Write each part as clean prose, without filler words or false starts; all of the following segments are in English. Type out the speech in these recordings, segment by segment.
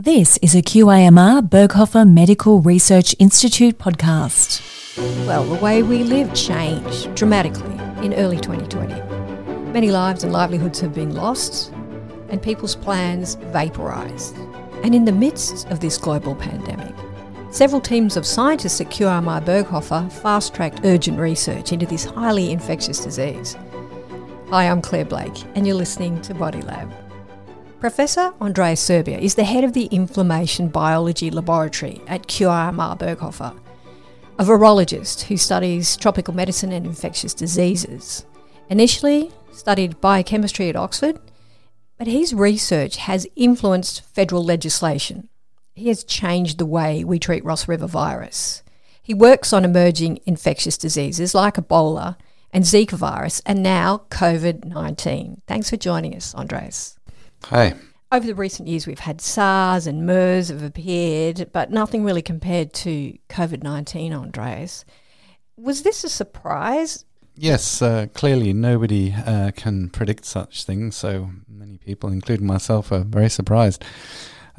This is a QIMR Berghofer Medical Research Institute podcast. Well, the way we live changed dramatically in early 2020. Many lives and livelihoods have been lost, and people's plans vaporised. And in the midst of this global pandemic, several teams of scientists at QIMR Berghofer fast-tracked urgent research into this highly infectious disease. Hi, I'm Claire Blake, and you're listening to Body Lab. Professor Andreas Serbia is the head of the Inflammation Biology Laboratory at QIMR Berghofer, a virologist who studies tropical medicine and infectious diseases. Initially studied biochemistry at Oxford, but his research has influenced federal legislation. He has changed the way we treat Ross River virus. He works on emerging infectious diseases like Ebola and Zika virus and now COVID-19. Thanks for joining us, Andreas. Hi. Over the recent years, we've had SARS and MERS have appeared, but nothing really compared to COVID-19, Andreas. Was this a surprise? Yes, clearly nobody can predict such things, so many people, including myself, are very surprised.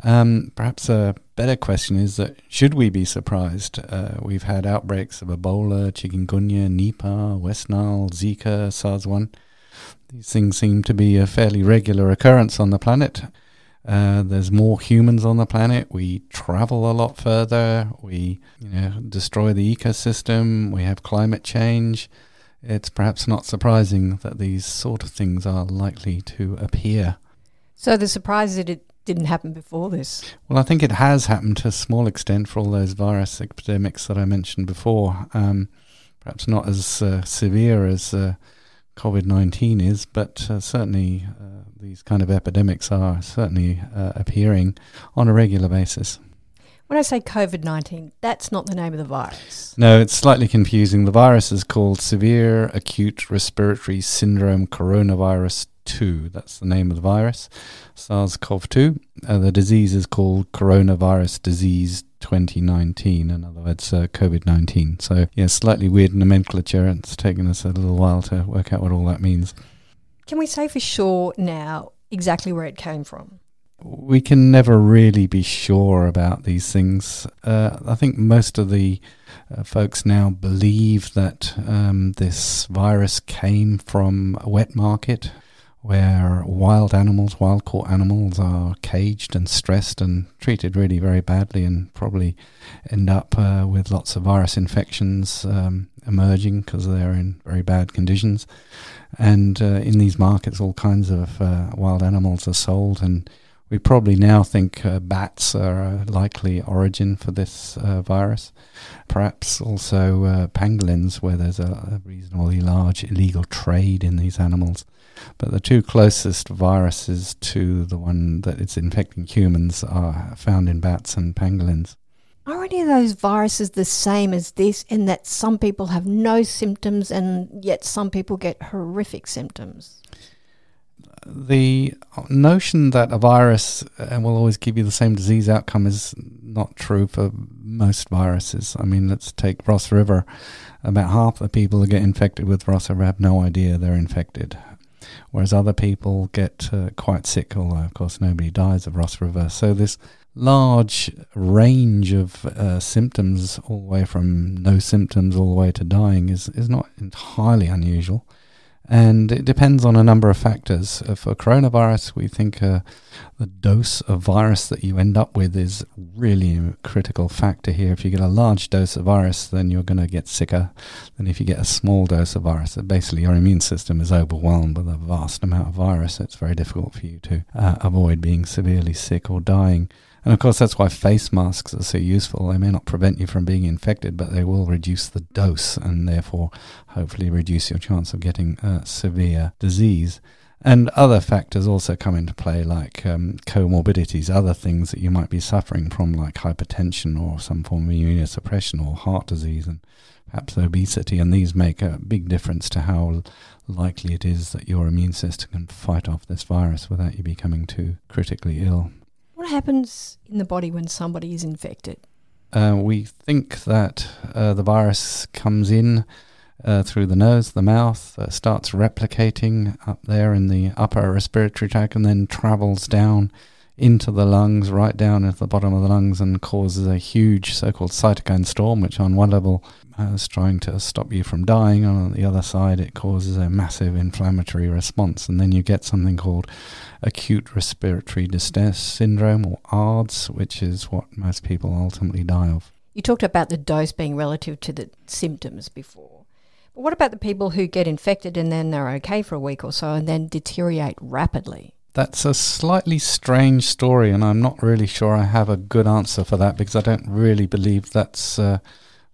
Perhaps a better question is that should we be surprised? We've had outbreaks of Ebola, Chikungunya, Nipah, West Nile, Zika, SARS-1. These things seem to be a fairly regular occurrence on the planet. There's more humans on the planet. We travel a lot further. We destroy the ecosystem. We have climate change. It's perhaps not surprising that these sort of things are likely to appear. So the surprise is that it didn't happen before this. Well, I think it has happened to a small extent for all those virus epidemics that I mentioned before. Perhaps not as severe as COVID-19 is, but certainly these kind of epidemics are certainly appearing on a regular basis. When I say COVID-19, that's not the name of the virus. No, it's slightly confusing. The virus is called Severe Acute Respiratory Syndrome Coronavirus 2. That's the name of the virus, SARS-CoV-2. The disease is called Coronavirus Disease 2019, in other words, COVID-19. So, yeah, slightly weird nomenclature. It's taken us a little while to work out what all that means. Can we say for sure now exactly where it came from? We can never really be sure about these things. I think most of the folks now believe that this virus came from a wet market where wild caught animals are caged and stressed and treated really very badly and probably end up with lots of virus infections emerging because they're in very bad conditions. And in these markets, all kinds of wild animals are sold, and we probably now think bats are a likely origin for this virus. Perhaps also pangolins, where there's a reasonably large illegal trade in these animals. But the two closest viruses to the one that it's infecting humans are found in bats and pangolins. Are any of those viruses the same as this in that some people have no symptoms and yet some people get horrific symptoms? The notion that a virus will always give you the same disease outcome is not true for most viruses. I mean, let's take Ross River. About half the people who get infected with Ross River have no idea they're infected, whereas other people get quite sick, although, of course, nobody dies of Ross River. So this large range of symptoms, all the way from no symptoms all the way to dying, is not entirely unusual. And it depends on a number of factors. For coronavirus, we think the dose of virus that you end up with is really a critical factor here. If you get a large dose of virus, then you're going to get sicker than if you get a small dose of virus. So basically, your immune system is overwhelmed with a vast amount of virus. It's very difficult for you to avoid being severely sick or dying. And of course, that's why face masks are so useful. They may not prevent you from being infected, but they will reduce the dose and therefore hopefully reduce your chance of getting severe disease. And other factors also come into play, like comorbidities, other things that you might be suffering from, like hypertension or some form of immunosuppression or heart disease and perhaps obesity. And these make a big difference to how likely it is that your immune system can fight off this virus without you becoming too critically ill. What happens in the body when somebody is infected? We think that the virus comes in through the nose, the mouth, starts replicating up there in the upper respiratory tract and then travels down into the lungs, right down at the bottom of the lungs, and causes a huge so-called cytokine storm, which on one level is trying to stop you from dying, and on the other side it causes a massive inflammatory response. And then you get something called acute respiratory distress syndrome, or ARDS, which is what most people ultimately die of. You talked about the dose being relative to the symptoms before. But what about the people who get infected and then they're okay for a week or so and then deteriorate rapidly? That's a slightly strange story, and I'm not really sure I have a good answer for that, because I don't really believe that's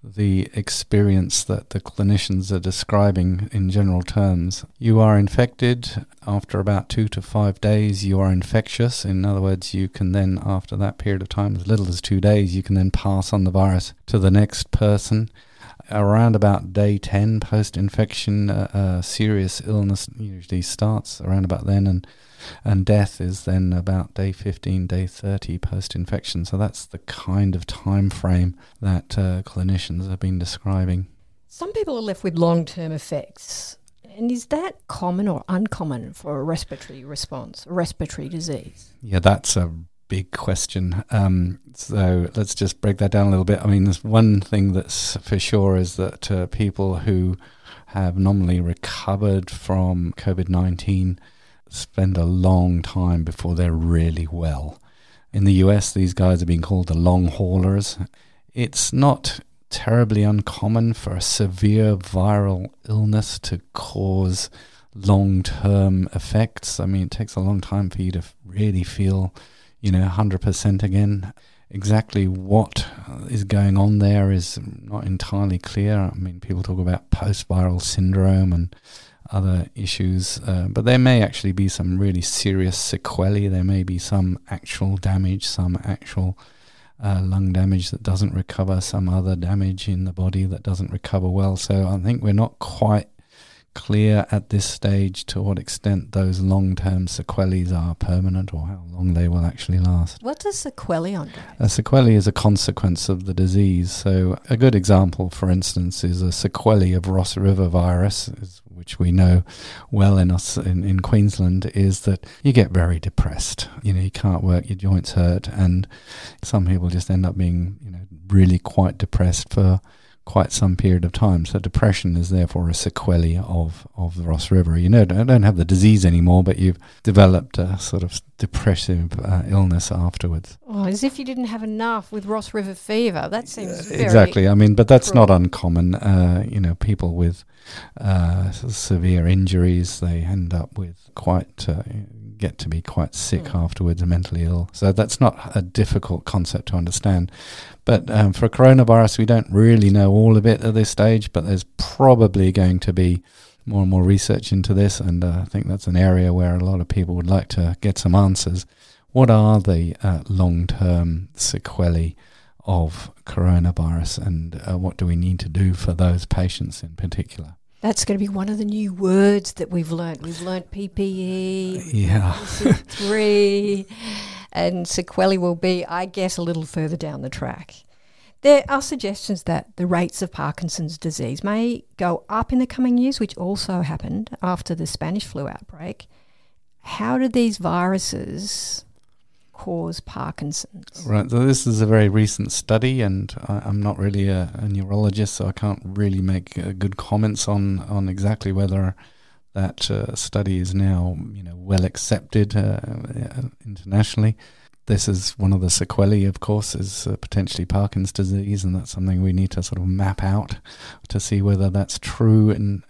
the experience that the clinicians are describing in general terms. You are infected. After about 2 to 5 days, you are infectious. In other words, you can then, after that period of time, as little as 2 days, you can then pass on the virus to the next person. Around about day 10 post-infection, serious illness usually starts around about then, and death is then about day 15, day 30 post-infection. So that's the kind of time frame that clinicians have been describing. Some people are left with long-term effects. And is that common or uncommon for a respiratory response, a respiratory disease? Yeah, that's a big question. So let's just break that down a little bit. I mean, there's one thing that's for sure is that people who have nominally recovered from COVID-19 spend a long time before they're really well. In the US, these guys are being called the long haulers. It's not terribly uncommon for a severe viral illness to cause long-term effects. I mean, it takes a long time for you to really feel 100% again. Exactly what is going on there is not entirely clear. I mean, people talk about post-viral syndrome and other issues, but there may actually be some really serious sequelae. There may be some actual damage, some actual lung damage that doesn't recover, some other damage in the body that doesn't recover well. So I think we're not quite clear at this stage to what extent those long-term sequelae are permanent or how long they will actually last. What's a sequelae, Andre? A sequelae is a consequence of the disease. So a good example, for instance, is a sequelae of Ross River virus, which we know well in Queensland, is that you get very depressed. You can't work, your joints hurt, and some people just end up being really quite depressed for quite some period of time. So depression is therefore a sequelae of the Ross River. Don't have the disease anymore, but you've developed a sort of depressive illness afterwards. Oh, as if you didn't have enough with Ross River fever. That seems very... Exactly. I mean, but that's cruel. Not uncommon. People with severe injuries, they end up with get to be quite sick afterwards and mentally ill. So that's not a difficult concept to understand. But for coronavirus, we don't really know all of it at this stage, but there's probably going to be more and more research into this, and I think that's an area where a lot of people would like to get some answers. What are the long-term sequelae of coronavirus, and what do we need to do for those patients in particular? That's going to be one of the new words that we've learned. We've learned PPE, PC3, and sequelae will be, I guess, a little further down the track. There are suggestions that the rates of Parkinson's disease may go up in the coming years, which also happened after the Spanish flu outbreak. How do these viruses cause Parkinson's? Right, so this is a very recent study, and I'm not really a neurologist, so I can't really make good comments on exactly whether that study is now well accepted internationally. This is one of the sequelae, of course, is potentially Parkinson's disease, and that's something we need to sort of map out to see whether that's true in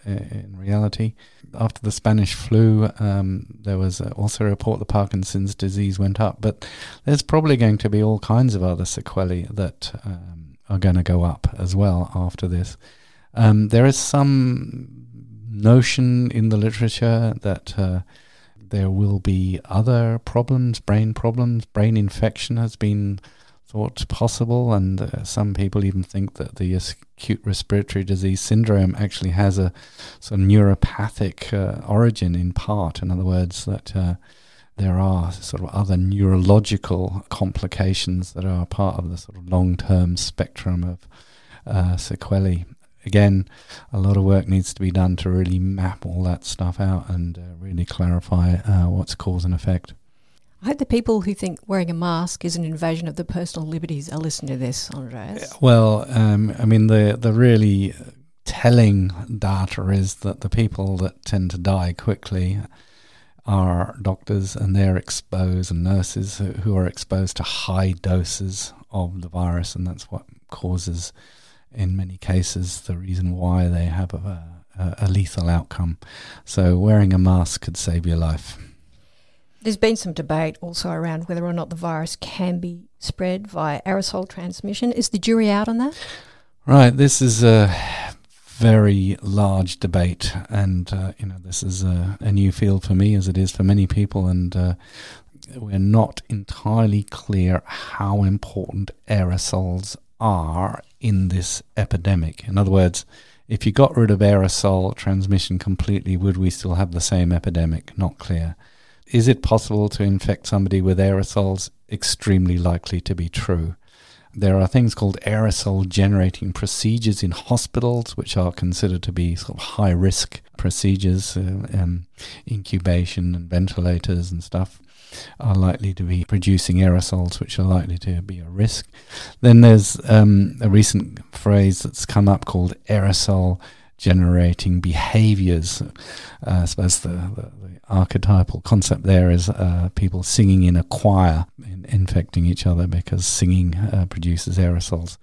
reality. After the Spanish flu, there was also a report that Parkinson's disease went up, but there's probably going to be all kinds of other sequelae that are going to go up as well after this. There is some notion in the literature that there will be other problems. Brain infection has been thought possible, and some people even think that the acute respiratory disease syndrome actually has a sort of neuropathic origin in part. In other words, that there are sort of other neurological complications that are part of the sort of long-term spectrum of sequelae. Again, a lot of work needs to be done to really map all that stuff out and really clarify what's cause and effect. I hope the people who think wearing a mask is an invasion of the personal liberties are listening to this, Andreas. Well, I mean, the really telling data is that the people that tend to die quickly are doctors, and they're exposed, and nurses who are exposed to high doses of the virus, and that's what causes, in many cases, the reason why they have a lethal outcome. So wearing a mask could save your life. There's been some debate also around whether or not the virus can be spread via aerosol transmission. Is the jury out on that? Right, this is a very large debate, and this is a new field for me, as it is for many people, and we're not entirely clear how important aerosols are in this epidemic. In other words, if you got rid of aerosol transmission completely, would we still have the same epidemic? Not clear. Is it possible to infect somebody with aerosols? Extremely likely to be true. There are things called aerosol-generating procedures in hospitals, which are considered to be sort of high-risk procedures. Incubation and ventilators and stuff are likely to be producing aerosols, which are likely to be a risk. Then there's a recent phrase that's come up called aerosol generating behaviors. I suppose the archetypal concept there is people singing in a choir and infecting each other, because singing produces aerosols.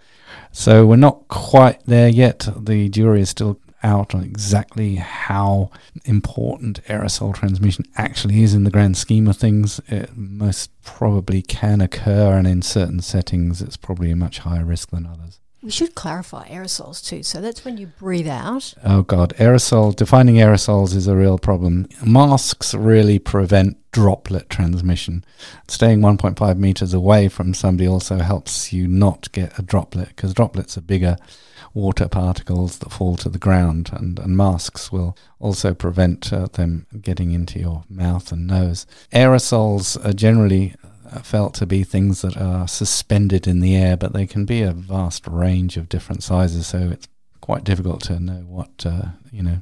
So we're not quite there yet. The jury is still out on exactly how important aerosol transmission actually is in the grand scheme of things. It most probably can occur, and in certain settings it's probably a much higher risk than others. We should clarify aerosols too. So that's when you breathe out. Oh God, defining aerosols is a real problem. Masks really prevent droplet transmission. Staying 1.5 meters away from somebody also helps you not get a droplet, because droplets are bigger water particles that fall to the ground, and masks will also prevent them getting into your mouth and nose. Aerosols are generally felt to be things that are suspended in the air, but they can be a vast range of different sizes, so it's quite difficult to know what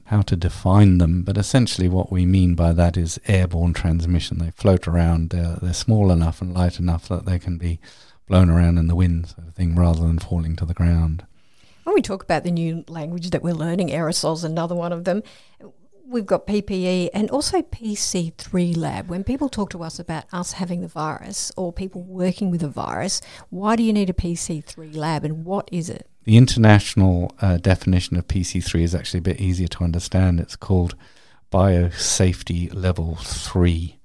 how to define them. But essentially what we mean by that is airborne transmission. They float around, they're small enough and light enough that they can be blown around in the wind, sort of thing, rather than falling to the ground. When we talk about the new language that we're learning, aerosol's another one of them. We've got PPE and also PC3 lab. When people talk to us about us having the virus or people working with the virus, why do you need a PC3 lab and what is it? The international definition of PC3 is actually a bit easier to understand. It's called Biosafety Level 3.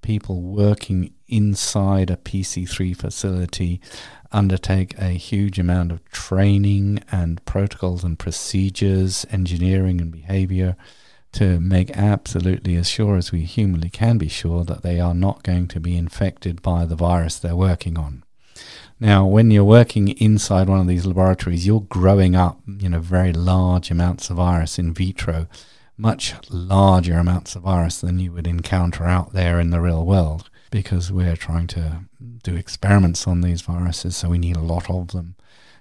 People working inside a PC3 facility undertake a huge amount of training and protocols and procedures, engineering and behavior, to make absolutely as sure as we humanly can be sure that they are not going to be infected by the virus they're working on. Now, when you're working inside one of these laboratories, you're growing up, very large amounts of virus in vitro, much larger amounts of virus than you would encounter out there in the real world, because we're trying to do experiments on these viruses, so we need a lot of them.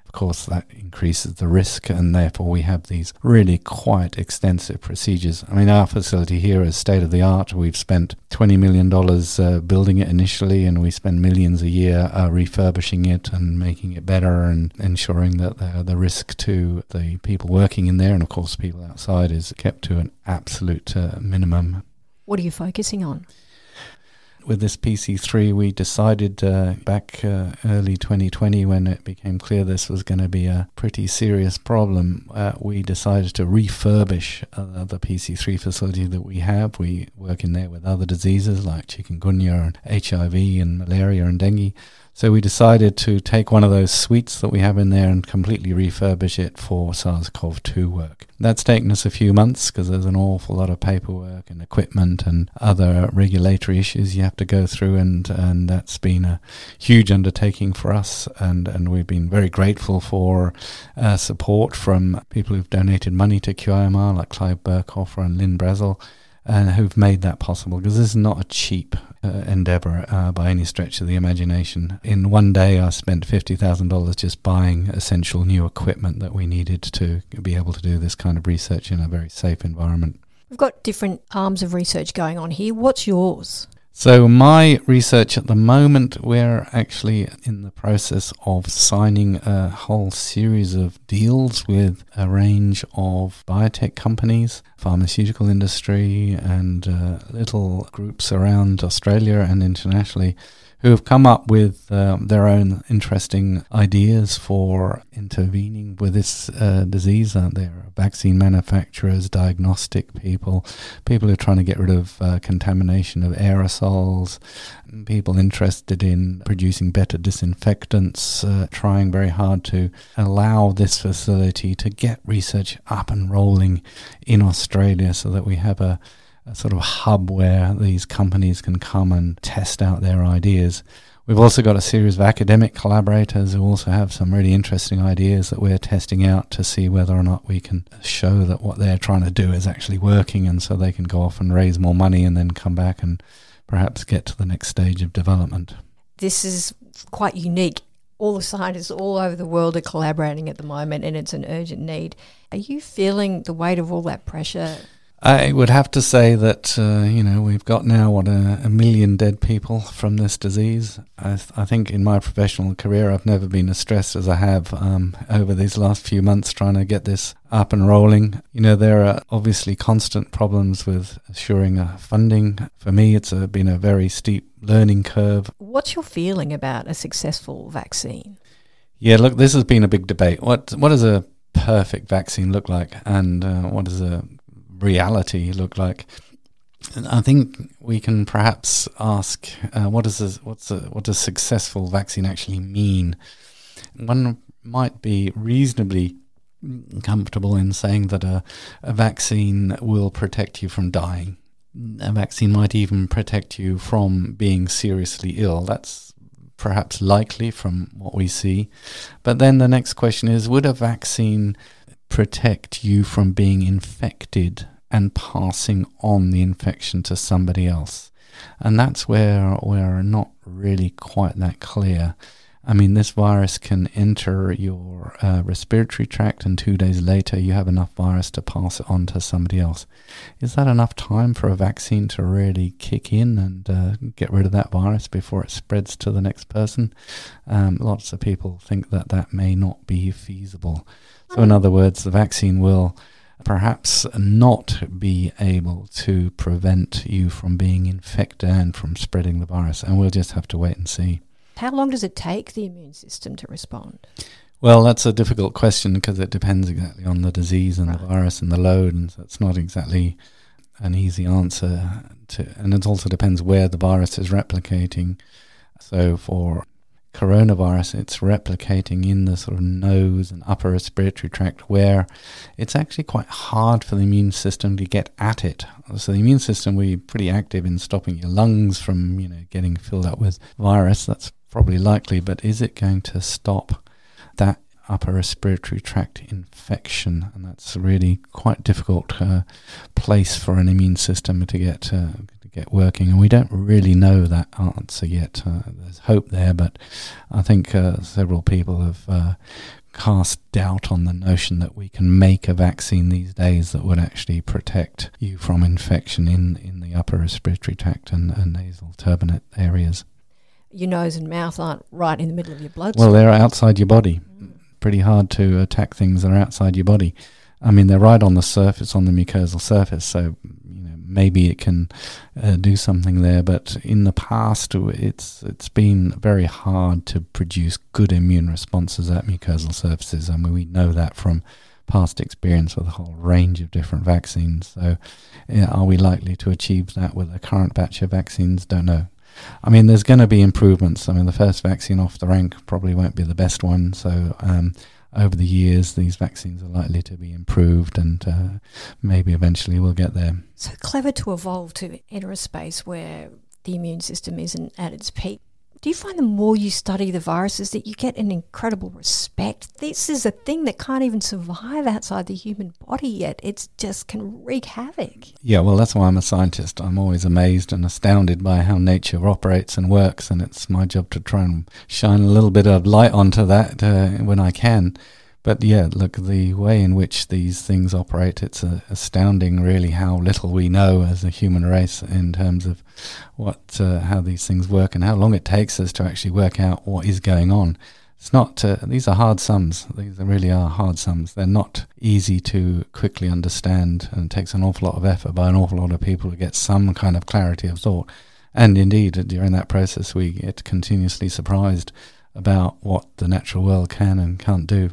Of course, that increases the risk, and therefore we have these really quite extensive procedures. I mean, our facility here is state-of-the-art. We've spent $20 million building it initially, and we spend millions a year refurbishing it and making it better and ensuring that the risk to the people working in there and, of course, people outside is kept to an absolute minimum. What are you focusing on? With this PC3, we decided back early 2020, when it became clear this was going to be a pretty serious problem, we decided to refurbish the PC3 facility that we have. We work in there with other diseases like chikungunya and HIV and malaria and dengue. So we decided to take one of those suites that we have in there and completely refurbish it for SARS-CoV-2 work. That's taken us a few months, because there's an awful lot of paperwork and equipment and other regulatory issues you have to go through, and that's been a huge undertaking for us, and we've been very grateful for support from people who've donated money to QIMR, like Clive Burkhoffer and Lynn Brazel, and who've made that possible, because this is not a cheap endeavour by any stretch of the imagination. In one day, I spent $50,000 just buying essential new equipment that we needed to be able to do this kind of research in a very safe environment. We've got different arms of research going on here. What's yours? So my research at the moment, we're actually in the process of signing a whole series of deals with a range of biotech companies, pharmaceutical industry, and little groups around Australia and internationally who have come up with their own interesting ideas for intervening with this disease. There are vaccine manufacturers, diagnostic people, people who are trying to get rid of contamination of aerosols, people interested in producing better disinfectants, trying very hard to allow this facility to get research up and rolling in Australia so that we have a sort of hub where these companies can come and test out their ideas. We've also got a series of academic collaborators who also have some really interesting ideas that we're testing out to see whether or not we can show that what they're trying to do is actually working, and so they can go off and raise more money and then come back and perhaps get to the next stage of development. This is quite unique. All the scientists all over the world are collaborating at the moment, and it's an urgent need. Are you feeling the weight of all that pressure? I would have to say that, we've got now, a million dead people from this disease. I think in my professional career, I've never been as stressed as I have over these last few months trying to get this up and rolling. There are obviously constant problems with assuring funding. For me, it's been a very steep learning curve. What's your feeling about a successful vaccine? Yeah, look, this has been a big debate. What does a perfect vaccine look like, and what does a reality look like? And I think we can perhaps ask, what does successful vaccine actually mean? One might be reasonably comfortable in saying that a vaccine will protect you from dying. A vaccine might even protect you from being seriously ill. That's perhaps likely from what we see. But then the next question is, would a vaccine protect you from being infected and passing on the infection to somebody else? And that's where we're not really quite that clear. I mean, this virus can enter your respiratory tract, and 2 days later you have enough virus to pass it on to somebody else. Is that enough time for a vaccine to really kick in and get rid of that virus before it spreads to the next person? Lots of people think that that may not be feasible. So in other words, the vaccine will perhaps not be able to prevent you from being infected and from spreading the virus, and we'll just have to wait and see. How long does it take the immune system to respond? Well, that's a difficult question because it depends exactly on the disease and the virus and the load, and so it's not exactly an easy answer. And it also depends where the virus is replicating. So for coronavirus, it's replicating in the sort of nose and upper respiratory tract, where it's actually quite hard for the immune system to get at it. So the immune system will be pretty active in stopping your lungs from, getting filled up with virus. That's probably likely, but is it going to stop that upper respiratory tract infection? And that's really quite difficult place for an immune system to get working, and we don't really know that answer yet. There's hope there, but I think several people have cast doubt on the notion that we can make a vaccine these days that would actually protect you from infection in the upper respiratory tract and nasal turbinate areas. Your nose and mouth aren't right in the middle of your blood. Well, they're outside your body. Pretty hard to attack things that are outside your body. I mean, they're right on the surface, on the mucosal surface, so maybe it can do something there, but in the past it's been very hard to produce good immune responses at mucosal surfaces. I mean, we know that from past experience with a whole range of different vaccines. So are we likely to achieve that with the current batch of vaccines? Don't know. I mean, there's going to be improvements. I mean, the first vaccine off the rank probably won't be the best one, so over the years, these vaccines are likely to be improved, and maybe eventually we'll get there. So clever to evolve to enter a space where the immune system isn't at its peak. Do you find the more you study the viruses that you get an incredible respect? This is a thing that can't even survive outside the human body yet. It just can wreak havoc. Yeah, well, that's why I'm a scientist. I'm always amazed and astounded by how nature operates and works, and it's my job to try and shine a little bit of light onto that when I can. But yeah, look, the way in which these things operate, it's astounding really how little we know as a human race in terms of what how these things work and how long it takes us to actually work out what is going on. It's not, these are hard sums. These really are hard sums. They're not easy to quickly understand, and it takes an awful lot of effort by an awful lot of people to get some kind of clarity of thought. And indeed, during that process, we get continuously surprised about what the natural world can and can't do.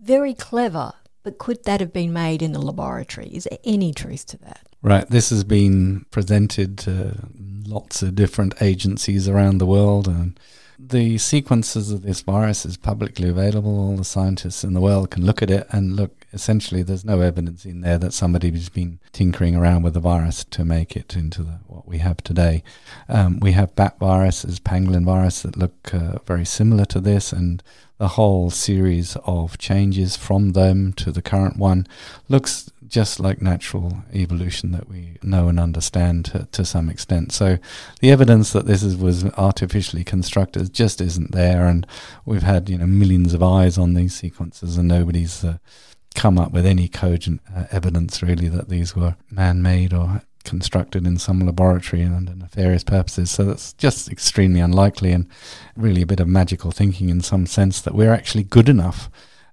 Very clever, but could that have been made in the laboratory? Is there any truth to that? Right, this has been presented to lots of different agencies around the world, and the sequences of this virus is publicly available. All the scientists in the world can look at it, and look, essentially there's no evidence in there that somebody's been tinkering around with the virus to make it into what we have today. We have bat viruses, pangolin virus that look very similar to this, and the whole series of changes from them to the current one looks just like natural evolution that we know and understand to some extent. So the evidence that this was artificially constructed just isn't there, and we've had millions of eyes on these sequences, and nobody's come up with any cogent evidence really that these were man-made or constructed in some laboratory and under nefarious purposes. So that's just extremely unlikely, and really a bit of magical thinking in some sense that we're actually good enough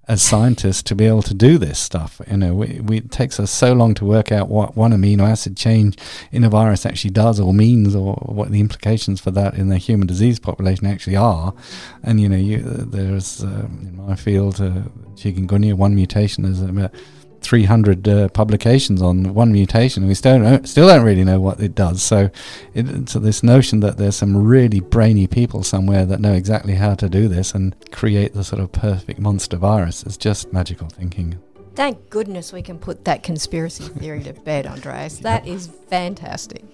as scientists to be able to do this stuff. It takes us so long to work out what one amino acid change in a virus actually does or means, or what the implications for that in the human disease population actually are. And there's in my field, Chikungunya, one mutation is about 300 publications on one mutation, and we still don't really know what it does. So this notion that there's some really brainy people somewhere that know exactly how to do this and create the sort of perfect monster virus is just magical thinking. Thank goodness we can put that conspiracy theory to bed, Andreas. That is fantastic.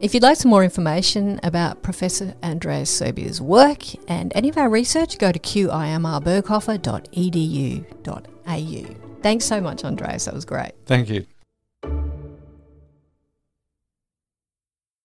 If you'd like some more information about Professor Andreas Serbia's work and any of our research, go to qimrberghofer.edu.au. Thanks so much, Andreas. That was great. Thank you.